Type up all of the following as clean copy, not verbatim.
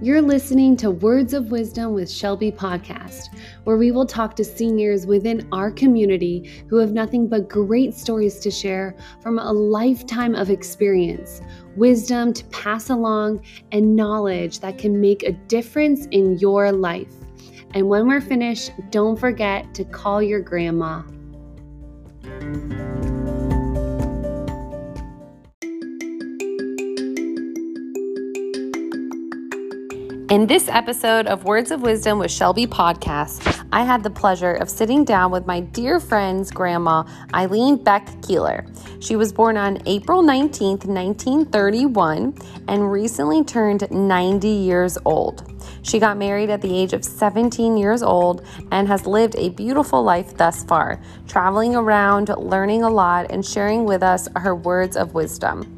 You're listening to Words of Wisdom with Shelby podcast, where we will talk to seniors within our community who have nothing but great stories to share from a lifetime of experience, wisdom to pass along, and knowledge that can make a difference in your life. And when we're finished, don't forget to call your grandma. In this episode of Words of Wisdom with Shelby podcast, I had the pleasure of sitting down with my dear friend's grandma, Eileen Beck Keeler. She was born on April 19th, 1931, and recently turned 90 years old. She got married at the age of 17 years old and has lived a beautiful life thus far, traveling around, learning a lot, and sharing with us her words of wisdom.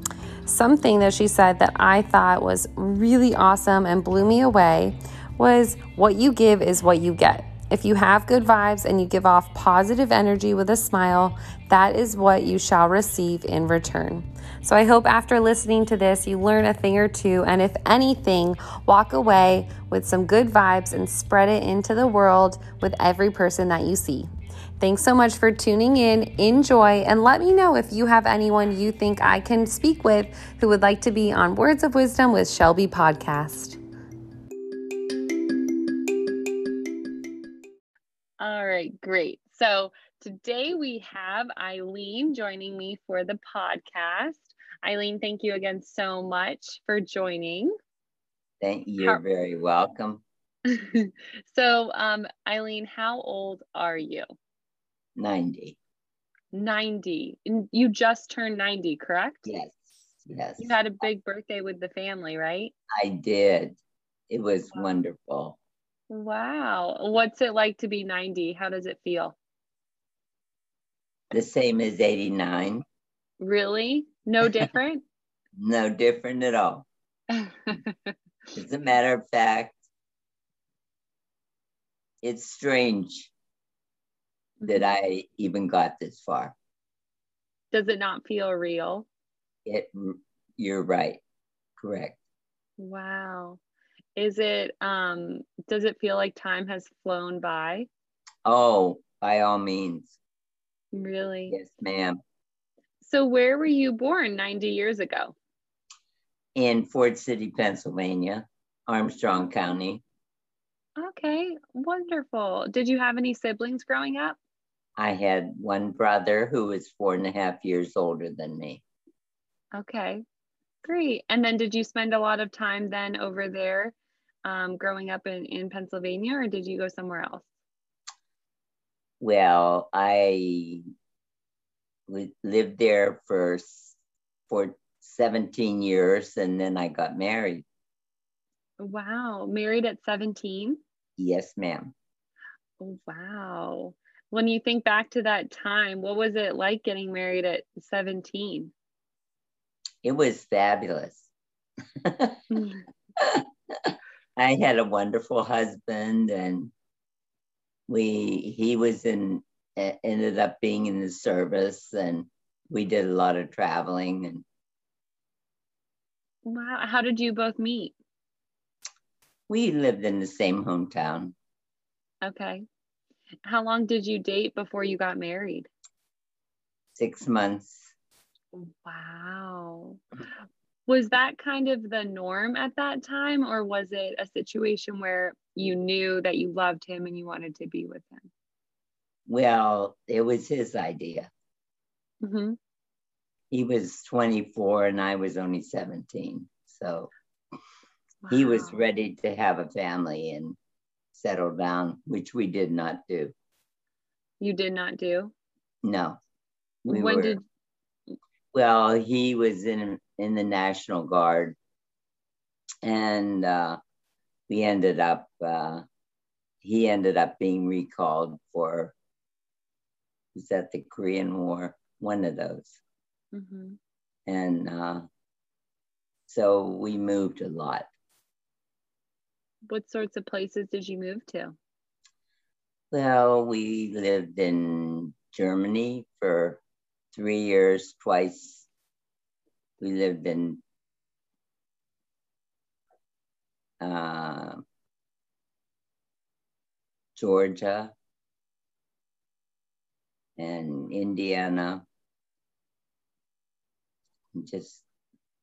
Something that she said that I thought was really awesome and blew me away was, what you give is what you get. If you have good vibes and you give off positive energy with a smile, that is what you shall receive in return. So I hope after listening to this, you learn a thing or two, and if anything, walk away with some good vibes and spread it into the world with every person that you see. Thanks so much for tuning in. Enjoy, and let me know if you have anyone you think I can speak with who would like to be on Words of Wisdom with Shelby podcast. All right, great. So today we have Eileen joining me for the podcast. Eileen, thank you again so much for joining. Thank you. You're very welcome. So, Eileen, how old are you? 90. 90. And you just turned 90, correct? Yes. Yes. You had a big birthday with the family, right? I did. It was wonderful. Wow. What's it like to be 90? How does it feel? The same as 89. Really? No different? No different at all. As a matter of fact, it's strange that I even got this far. Does it not feel real? You're right. Correct. Wow. Is it, does it feel like time has flown by? Oh, by all means. Really? Yes, ma'am. So where were you born 90 years ago? In Ford City, Pennsylvania, Armstrong County. Okay, wonderful. Did you have any siblings growing up? I had one brother who was 4.5 years older than me. Okay, great. And then did you spend a lot of time then over there growing up in Pennsylvania, or did you go somewhere else? Well, I lived there for 17 years, and then I got married. Wow. Married at 17? Yes, ma'am. Wow. When you think back to that time, what was it like getting married at 17? It was fabulous. I had a wonderful husband, and he was ended up being in the service, and we did a lot of traveling. And wow. How did you both meet? We lived in the same hometown. Okay. How long did you date before you got married? 6 months. Wow. Was that kind of the norm at that time, or was it a situation where you knew that you loved him and you wanted to be with him? Well, it was his idea. Mm-hmm. He was 24 and I was only 17, so... Wow. He was ready to have a family and settle down, which we did not do. You did not do? No. Well, he was in the National Guard, and we ended up, he ended up being recalled for, was that the Korean War? One of those. Mm-hmm. And so we moved a lot. What sorts of places did you move to? Well, we lived in Germany for 3 years, twice. We lived in Georgia, and Indiana.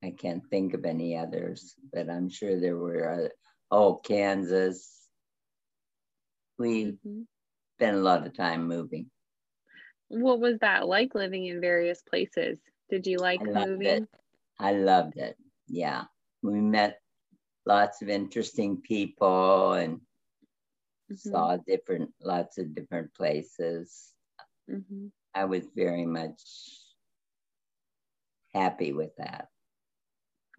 I can't think of any others, but I'm sure there were other, Kansas. We spent a lot of time moving. What was that like, living in various places? Did you like moving? I loved it. Yeah. We met lots of interesting people and saw lots of different places. I was very much happy with that.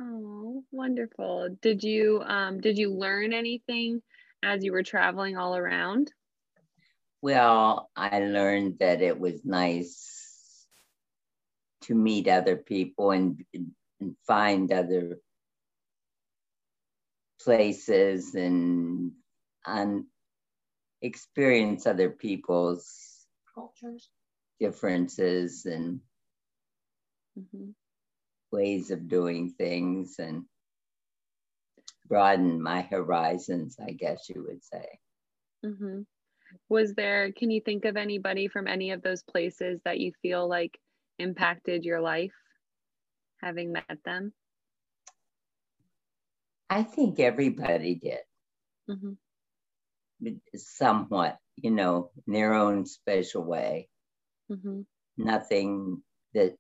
Oh, wonderful. Did you learn anything as you were traveling all around? Well, I learned that it was nice to meet other people and find other places and experience other people's cultures, differences, and ways of doing things, and broaden my horizons, I guess you would say. Was there, can you think of anybody from any of those places that you feel like impacted your life, having met them? I think everybody did. Somewhat, you know, in their own special way. Nothing that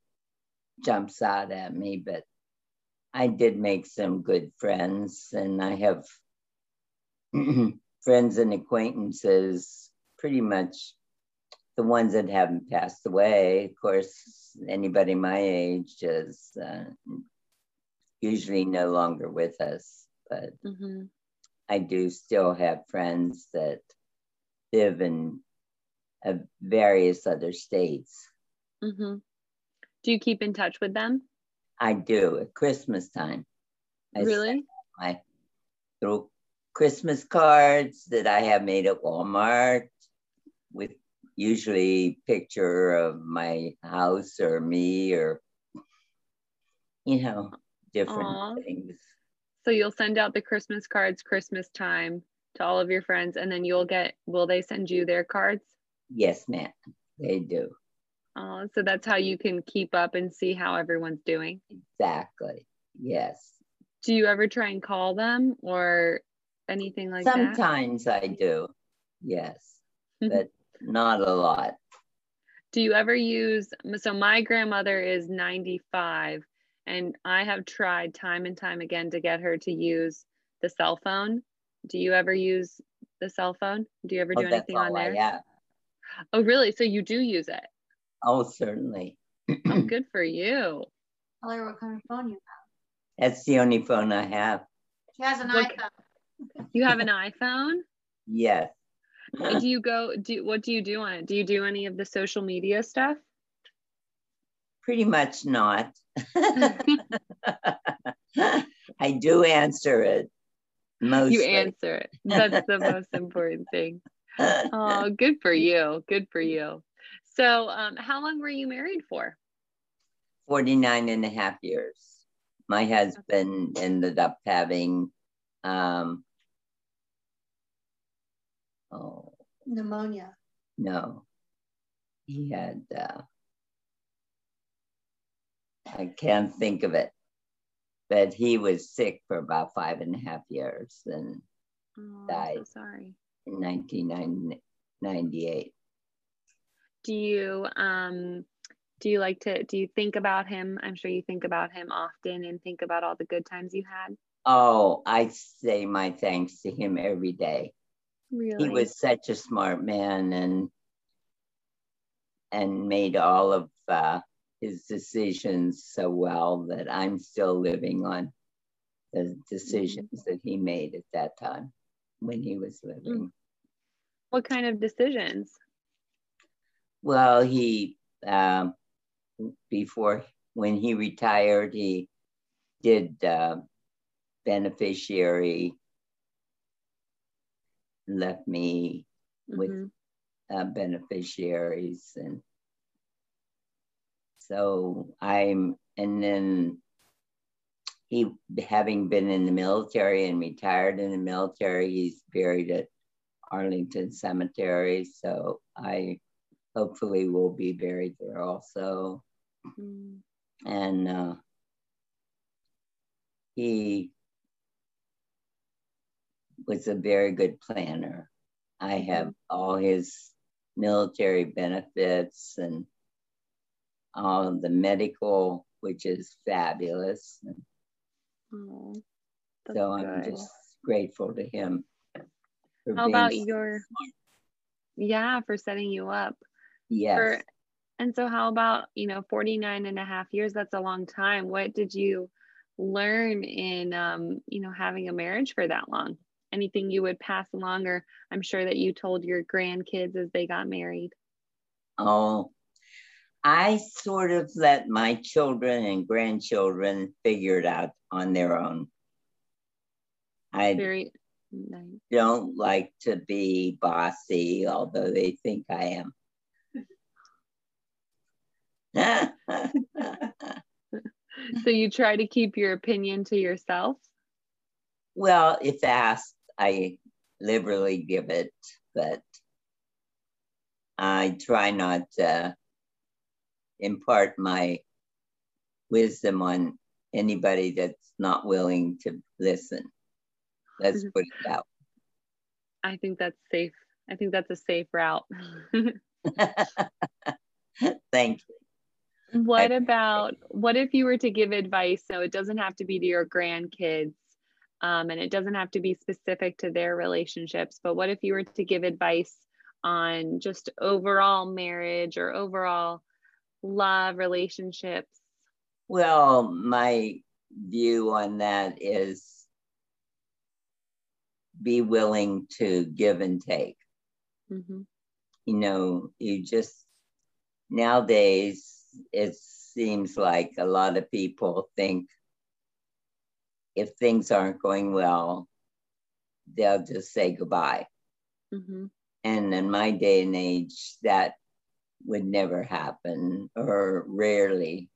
jumps out at me, but I did make some good friends, and I have friends and acquaintances, pretty much the ones that haven't passed away. Of course, anybody my age is usually no longer with us, but I do still have friends that live in various other states. Do you keep in touch with them? I do, at Christmas time. Really? My little Christmas cards that I have made at Walmart, with usually picture of my house or me, or, you know, different things. So you'll send out the Christmas cards Christmas time to all of your friends, and then you'll get, will they send you their cards? Yes, ma'am, they do. So that's how you can keep up and see how everyone's doing. Exactly. Yes. Do you ever try and call them or anything like that? Sometimes I do. Yes. But not a lot. Do you ever use, so my grandmother is 95, and I have tried time and time again to get her to use the cell phone. Do you ever use the cell phone? Do you ever do anything on there? Yeah. Oh, really? So you do use it? Oh, certainly. Oh, good for you. Tell her what kind of phone you have. That's the only phone I have. She has an iPhone. You have an iPhone? Yes. Do you go, what do you do on it? Do you do any of the social media stuff? Pretty much not. I do answer it. Mostly. You answer it. That's the most important thing. Oh, good for you. Good for you. So how long were you married for? 49 and a half years. My husband ended up having pneumonia. No, he had, I can't think of it, but he was sick for about 5.5 years and died in 1998. Do you think about him? I'm sure you think about him often, and think about all the good times you had. Oh, I say my thanks to him every day. Really? He was such a smart man, and made all of his decisions so well that I'm still living on the decisions that he made at that time when he was living. What kind of decisions? Well, he, when he retired, he did beneficiary, left me with beneficiaries. And so and then He, having been in the military and retired in the military, he's buried at Arlington Cemetery. So I hopefully will be buried there also. And he was a very good planner. I have all his military benefits and all the medical, which is fabulous. Oh, so good. I'm just grateful to him. How about your, for setting you up. Yes. And so how about, 49 and a half years, that's a long time. What did you learn in, having a marriage for that long? Anything you would pass along, or I'm sure that you told your grandkids as they got married? Oh, I sort of let my children and grandchildren figure it out on their own. I don't like to be bossy, although they think I am. So you try to keep your opinion to yourself? Well, if asked, I liberally give it, but I try not to impart my wisdom on anybody that's not willing to listen. Let's put it that way. I think that's safe. I think that's a safe route. Thank you. What if you were to give advice? So it doesn't have to be to your grandkids, and it doesn't have to be specific to their relationships, but what if you were to give advice on just overall marriage or overall love relationships? Well, my view on that is be willing to give and take. You just, nowadays, it seems like a lot of people think if things aren't going well, they'll just say goodbye. And in my day and age, that would never happen, or rarely,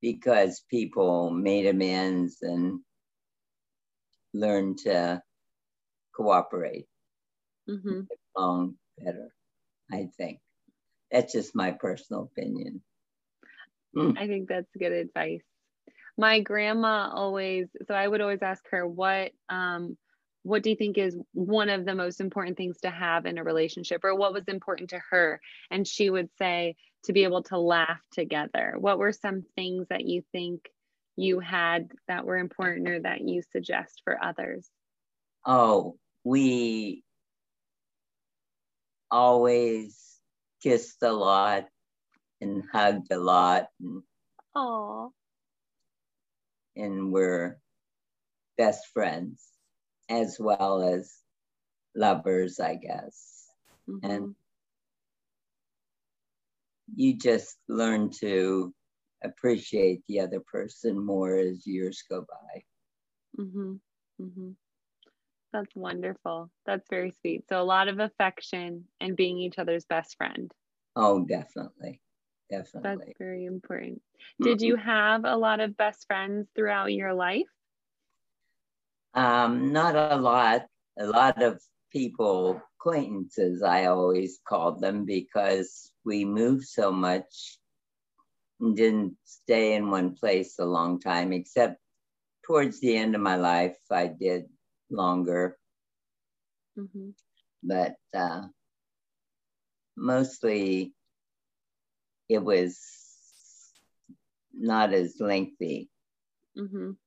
because people made amends and learned to cooperate along better, I think. That's just my personal opinion. I think that's good advice. My grandma always, so I would always ask her, what do you think is one of the most important things to have in a relationship, or what was important to her? And she would say, to be able to laugh together. What were some things that you think you had that were important, or that you suggest for others? Oh, we always kissed a lot and hugged a lot. And we're best friends, as well as lovers, I guess. And you just learn to appreciate the other person more as years go by. That's wonderful. That's very sweet. So a lot of affection and being each other's best friend. Oh, definitely. Definitely. That's very important. Did you have a lot of best friends throughout your life? Not a lot. A lot of people, acquaintances, I always called them, because we moved so much and didn't stay in one place a long time, except towards the end of my life, I did longer. But mostly it was not as lengthy. And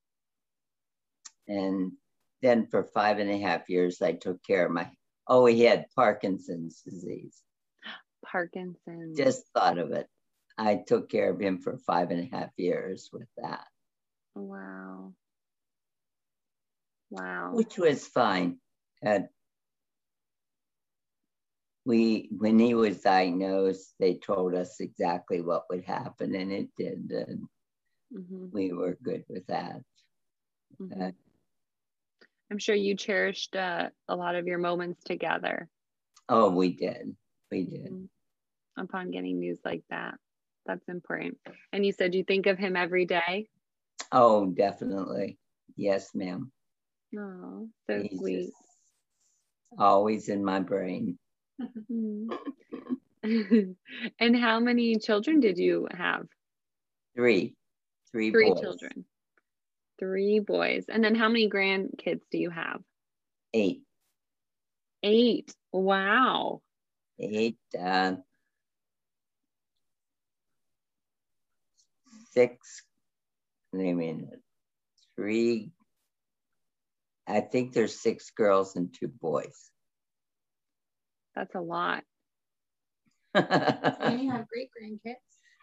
then for 5.5 years, I took care of he had Parkinson's disease. Parkinson's. Just thought of it. I took care of him for 5.5 years with that. Wow. Wow. Which was fine. When he was diagnosed, they told us exactly what would happen, and it did. And we were good with that. I'm sure you cherished a lot of your moments together. Oh, we did. We did. Upon getting news like that. That's important. And you said you think of him every day? Oh, definitely. Yes, ma'am. Oh, so he's sweet. Always in my brain. And how many children did you have? Three. Three boys. Children. Three boys. And then how many grandkids do you have? Eight. Eight. Wow. Eight. 6. I mean, 3. I think there's 6 girls and 2 boys. That's a lot. And you have great grandkids.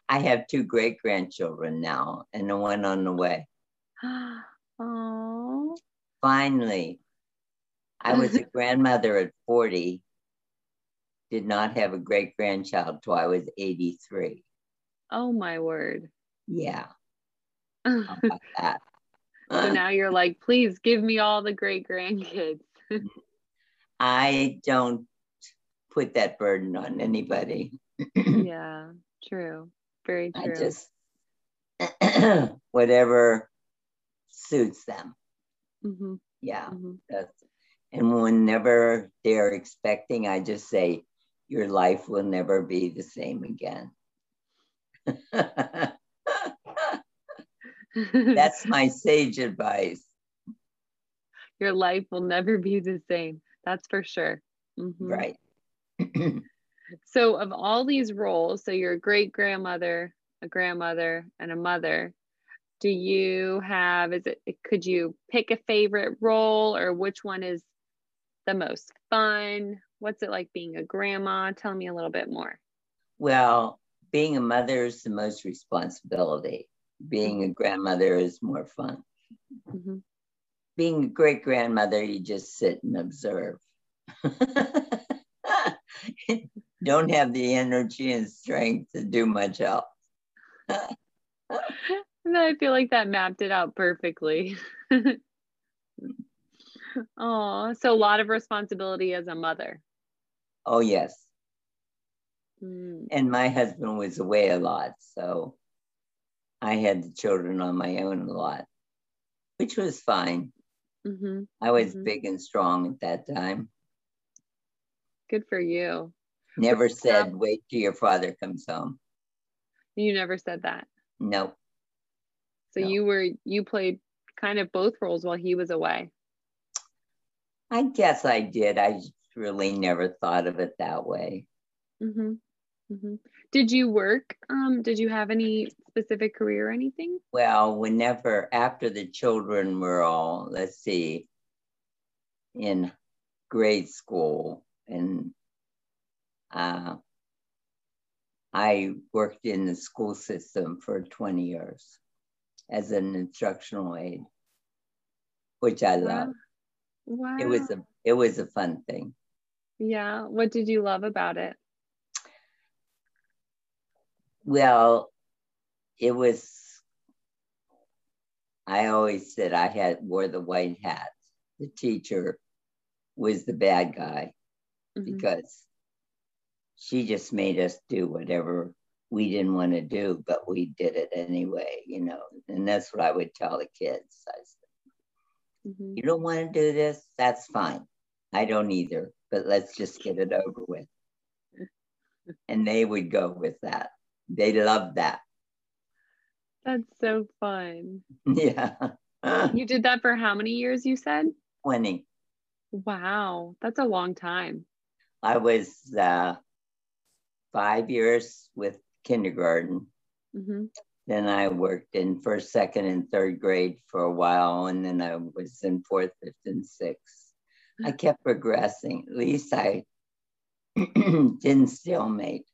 I have 2 great grandchildren now, and the one on the way. Oh. Finally, I was a grandmother at 40. Did not have a great grandchild till I was 83. Oh my word! Yeah. How about that? So now you're like, please give me all the great grandkids. I don't put that burden on anybody. Yeah, true. Very true. I just, whatever suits them. Mm-hmm. Yeah. Mm-hmm. And whenever they're expecting, I just say, your life will never be the same again. That's my sage advice. Your life will never be the same. That's for sure. Mm-hmm. Right. So of all these roles, so you're a great grandmother, a grandmother, and a mother, do you have, could you pick a favorite role, or which one is the most fun? What's it like being a grandma? Tell me a little bit more. Well, being a mother is the most responsibility. Being a grandmother is more fun. Mm-hmm. Being a great grandmother, you just sit and observe. Don't have the energy and strength to do much else. I feel like that mapped it out perfectly. Oh, so a lot of responsibility as a mother. Oh, yes. Mm. And my husband was away a lot, so I had the children on my own a lot, which was fine. Mm-hmm. I was big and strong at that time. Good for you. Never said, wait till your father comes home. You never said that? Nope. So no. You played kind of both roles while he was away. I guess I did. I just really never thought of it that way. Mm-hmm. Mm-hmm. Did you work? Did you have any specific career or anything? Well, whenever, after the children were all, let's see, in grade school, and I worked in the school system for 20 years as an instructional aide, which I loved. Wow. It was a fun thing. Yeah. What did you love about it? Well, it was, I always said I wore the white hat. The teacher was the bad guy, because she just made us do whatever we didn't want to do, but we did it anyway, you know. And that's what I would tell the kids. I said, you don't want to do this? That's fine. I don't either, but let's just get it over with. And they would go with that. They love that. That's so fun. Yeah. You did that for how many years, you said? 20. Wow. That's a long time. I was 5 years with kindergarten. Mm-hmm. Then I worked in first, second, and third grade for a while. And then I was in fourth, fifth, and sixth. I kept progressing. At least I didn't stalemate.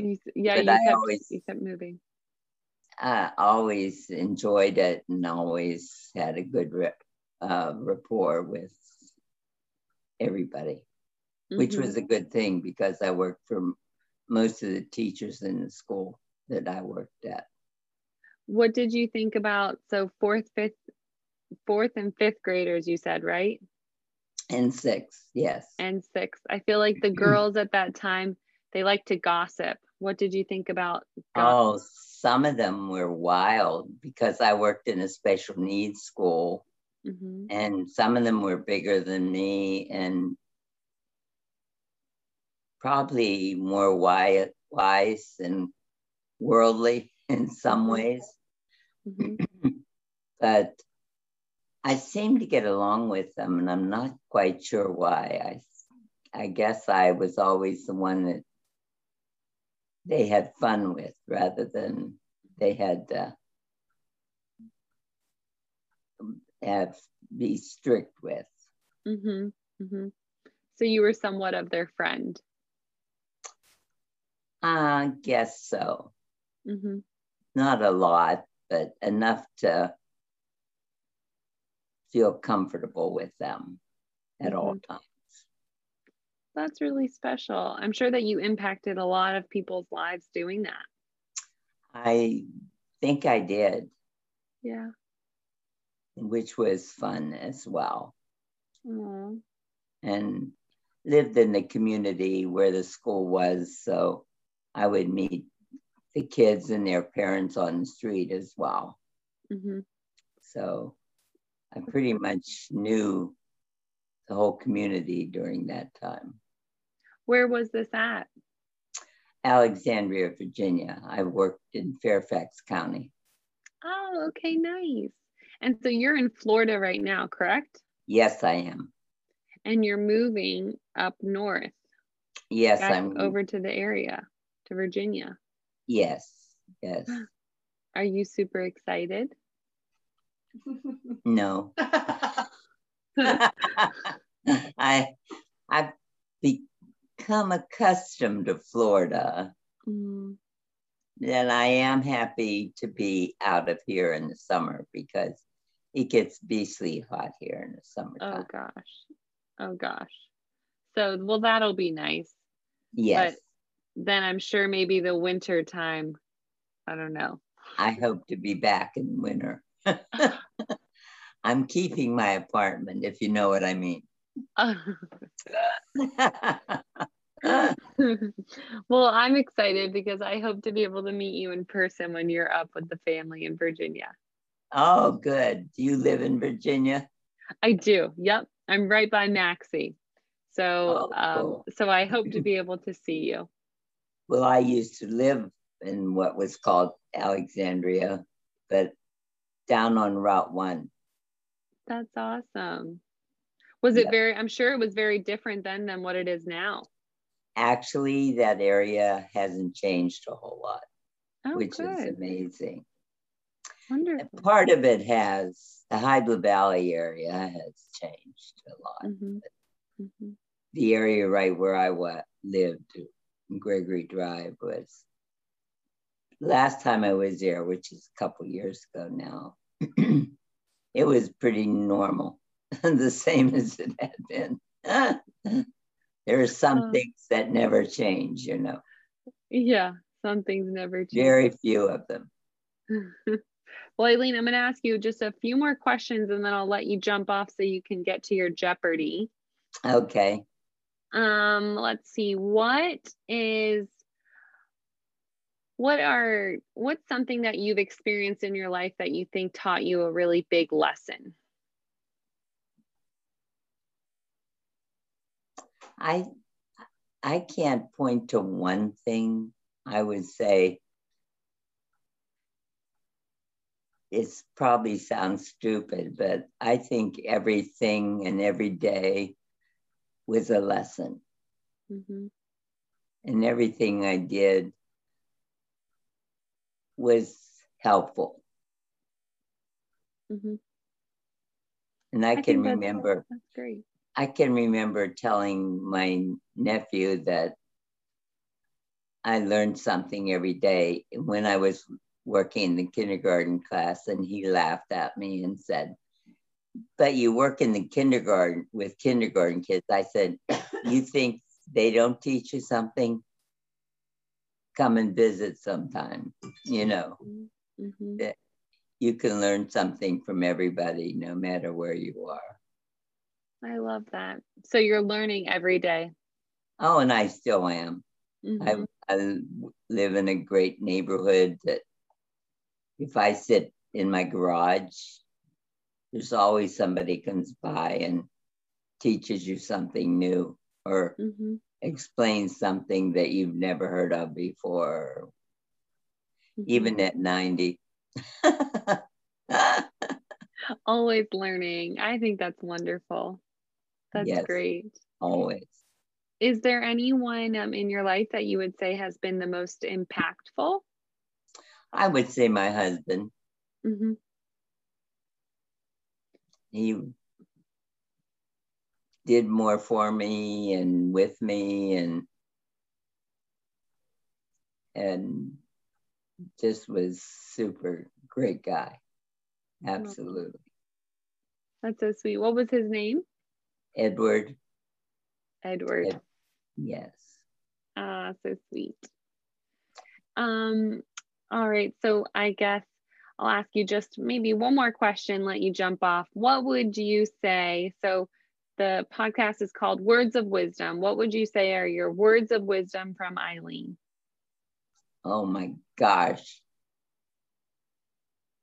You kept moving. I always enjoyed it and always had a good rapport with everybody, which was a good thing because I worked for most of the teachers in the school that I worked at. What did you think about, so fourth and fifth graders, you said, right? And 6, yes. And 6. I feel like the girls at that time, they like to gossip. What did you think about God? Oh, some of them were wild because I worked in a special needs school, mm-hmm. and some of them were bigger than me and probably more wise and worldly in some ways. Mm-hmm. But I seem to get along with them, and I'm not quite sure why. I guess I was always the one that they had fun with rather than they had be strict with. Mm-hmm. Mm-hmm. So you were somewhat of their friend? I guess so. Mm-hmm. Not a lot, but enough to feel comfortable with them at mm-hmm. all times. That's really special. I'm sure that you impacted a lot of people's lives doing that. I think I did. Yeah. Which was fun as well. Aww. And lived in the community where the school was, so I would meet the kids and their parents on the street as well. Mm-hmm. So I pretty much knew the whole community during that time. Where was this at? Alexandria, Virginia. I worked in Fairfax County. Oh, okay, nice. And so you're in Florida right now, correct? Yes, I am. And you're moving up north. Yes, I'm over to the area, to Virginia. Yes, yes. Are you super excited? No. I've become accustomed to Florida. Mm. And I am happy to be out of here in the summer because it gets beastly hot here in the summertime. Oh gosh. So, well, that'll be nice. Yes. But then I'm sure maybe the winter time, I don't know. I hope to be back in winter. I'm keeping my apartment, if you know what I mean. Well, I'm excited because I hope to be able to meet you in person when you're up with the family in Virginia. Oh, good. Do you live in Virginia? I do. Yep. I'm right by Maxie. So, cool. So I hope to be able to see you. Well, I used to live in what was called Alexandria, but down on Route 1. That's awesome. Was it I'm sure it was very different then than what it is now. Actually, that area hasn't changed a whole lot, which is amazing. Wonderful. And part of it has, the High Blue Valley area has changed a lot. Mm-hmm. Mm-hmm. The area right where I lived, Gregory Drive, was, last time I was there, which is a couple years ago now, it was pretty normal, the same as it had been. There are some things that never change, you know. Yeah, some things never change. Very few of them. Well, Eileen, I'm going to ask you just a few more questions and then I'll let you jump off so you can get to your Jeopardy. Okay. Let's see. What's something that you've experienced in your life that you think taught you a really big lesson? I can't point to one thing. I would say it probably sounds stupid, but I think everything and every day was a lesson. Mm-hmm. And everything I did was helpful. Mm-hmm. And I can remember. That's great. I can remember telling my nephew that I learned something every day when I was working in the kindergarten class, and he laughed at me and said, "But you work in the kindergarten with kindergarten kids." I said, "You think they don't teach you something? Come and visit sometime, you know." Mm-hmm. That you can learn something from everybody, no matter where you are. I love that. So you're learning every day. Oh, and I still am. Mm-hmm. I live in a great neighborhood that if I sit in my garage, there's always somebody comes by and teaches you something new or mm-hmm. explains something that you've never heard of before, mm-hmm. even at 90. Always learning. I think that's wonderful. That's yes, great. Always. Is there anyone in your life that you would say has been the most impactful? I would say my husband. Mm-hmm. He did more for me and with me and just was super great guy. Absolutely. That's so sweet. What was his name? Edward. Edward. Yes. Ah, so sweet. All right. So I guess I'll ask you just maybe one more question, let you jump off. What would you say? So the podcast is called Words of Wisdom. What would you say are your words of wisdom from Eileen? Oh my gosh.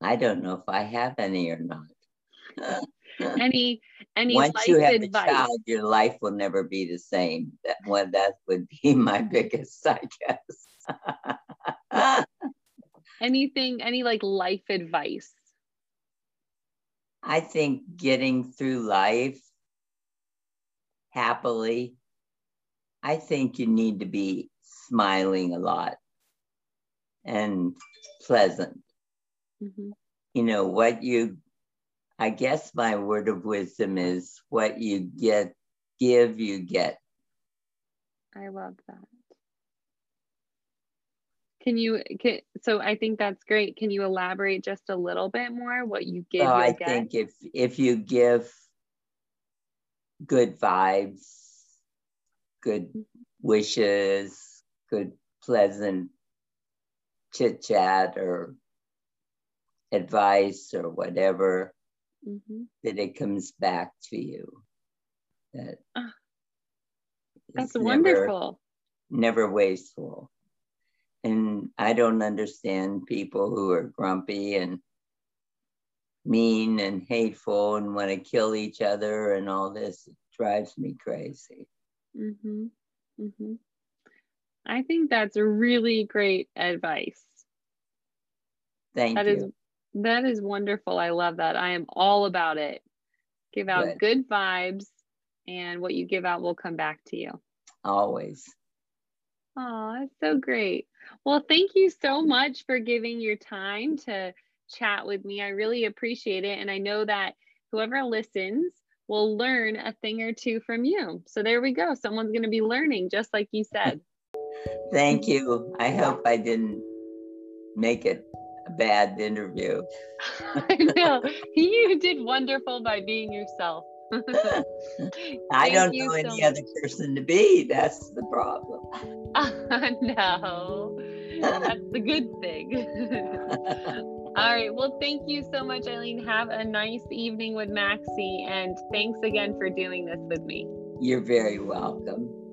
I don't know if I have any or not. Any life advice? Once you have a child, your life will never be the same. That would be my biggest, I guess. Anything, any like life advice? I think getting through life happily. I think you need to be smiling a lot and pleasant. Mm-hmm. You know, I guess my word of wisdom is what you give, you get. I love that. So I think that's great. Can you elaborate just a little bit more? What you give, you get? I think if you give good vibes, good wishes, good pleasant chit chat or advice or whatever, mm-hmm. that it comes back to you. That's wonderful. Never wasteful. And I don't understand people who are grumpy and mean and hateful and want to kill each other and all this. It drives me crazy. Mm-hmm. Mm-hmm. I think that's really great advice. Thank you. That is wonderful. I love that. I am all about it. Give out good vibes, and what you give out will come back to you. Always. Oh, that's so great. Well, thank you so much for giving your time to chat with me. I really appreciate it. And I know that whoever listens will learn a thing or two from you. So there we go. Someone's going to be learning, just like you said. Thank you. I hope I didn't make it a bad interview. I know. You did wonderful by being yourself. I don't know any other person to be. That's the problem. No, that's the good thing. All right. Well, thank you so much, Eileen. Have a nice evening with Maxie, and thanks again for doing this with me. You're very welcome.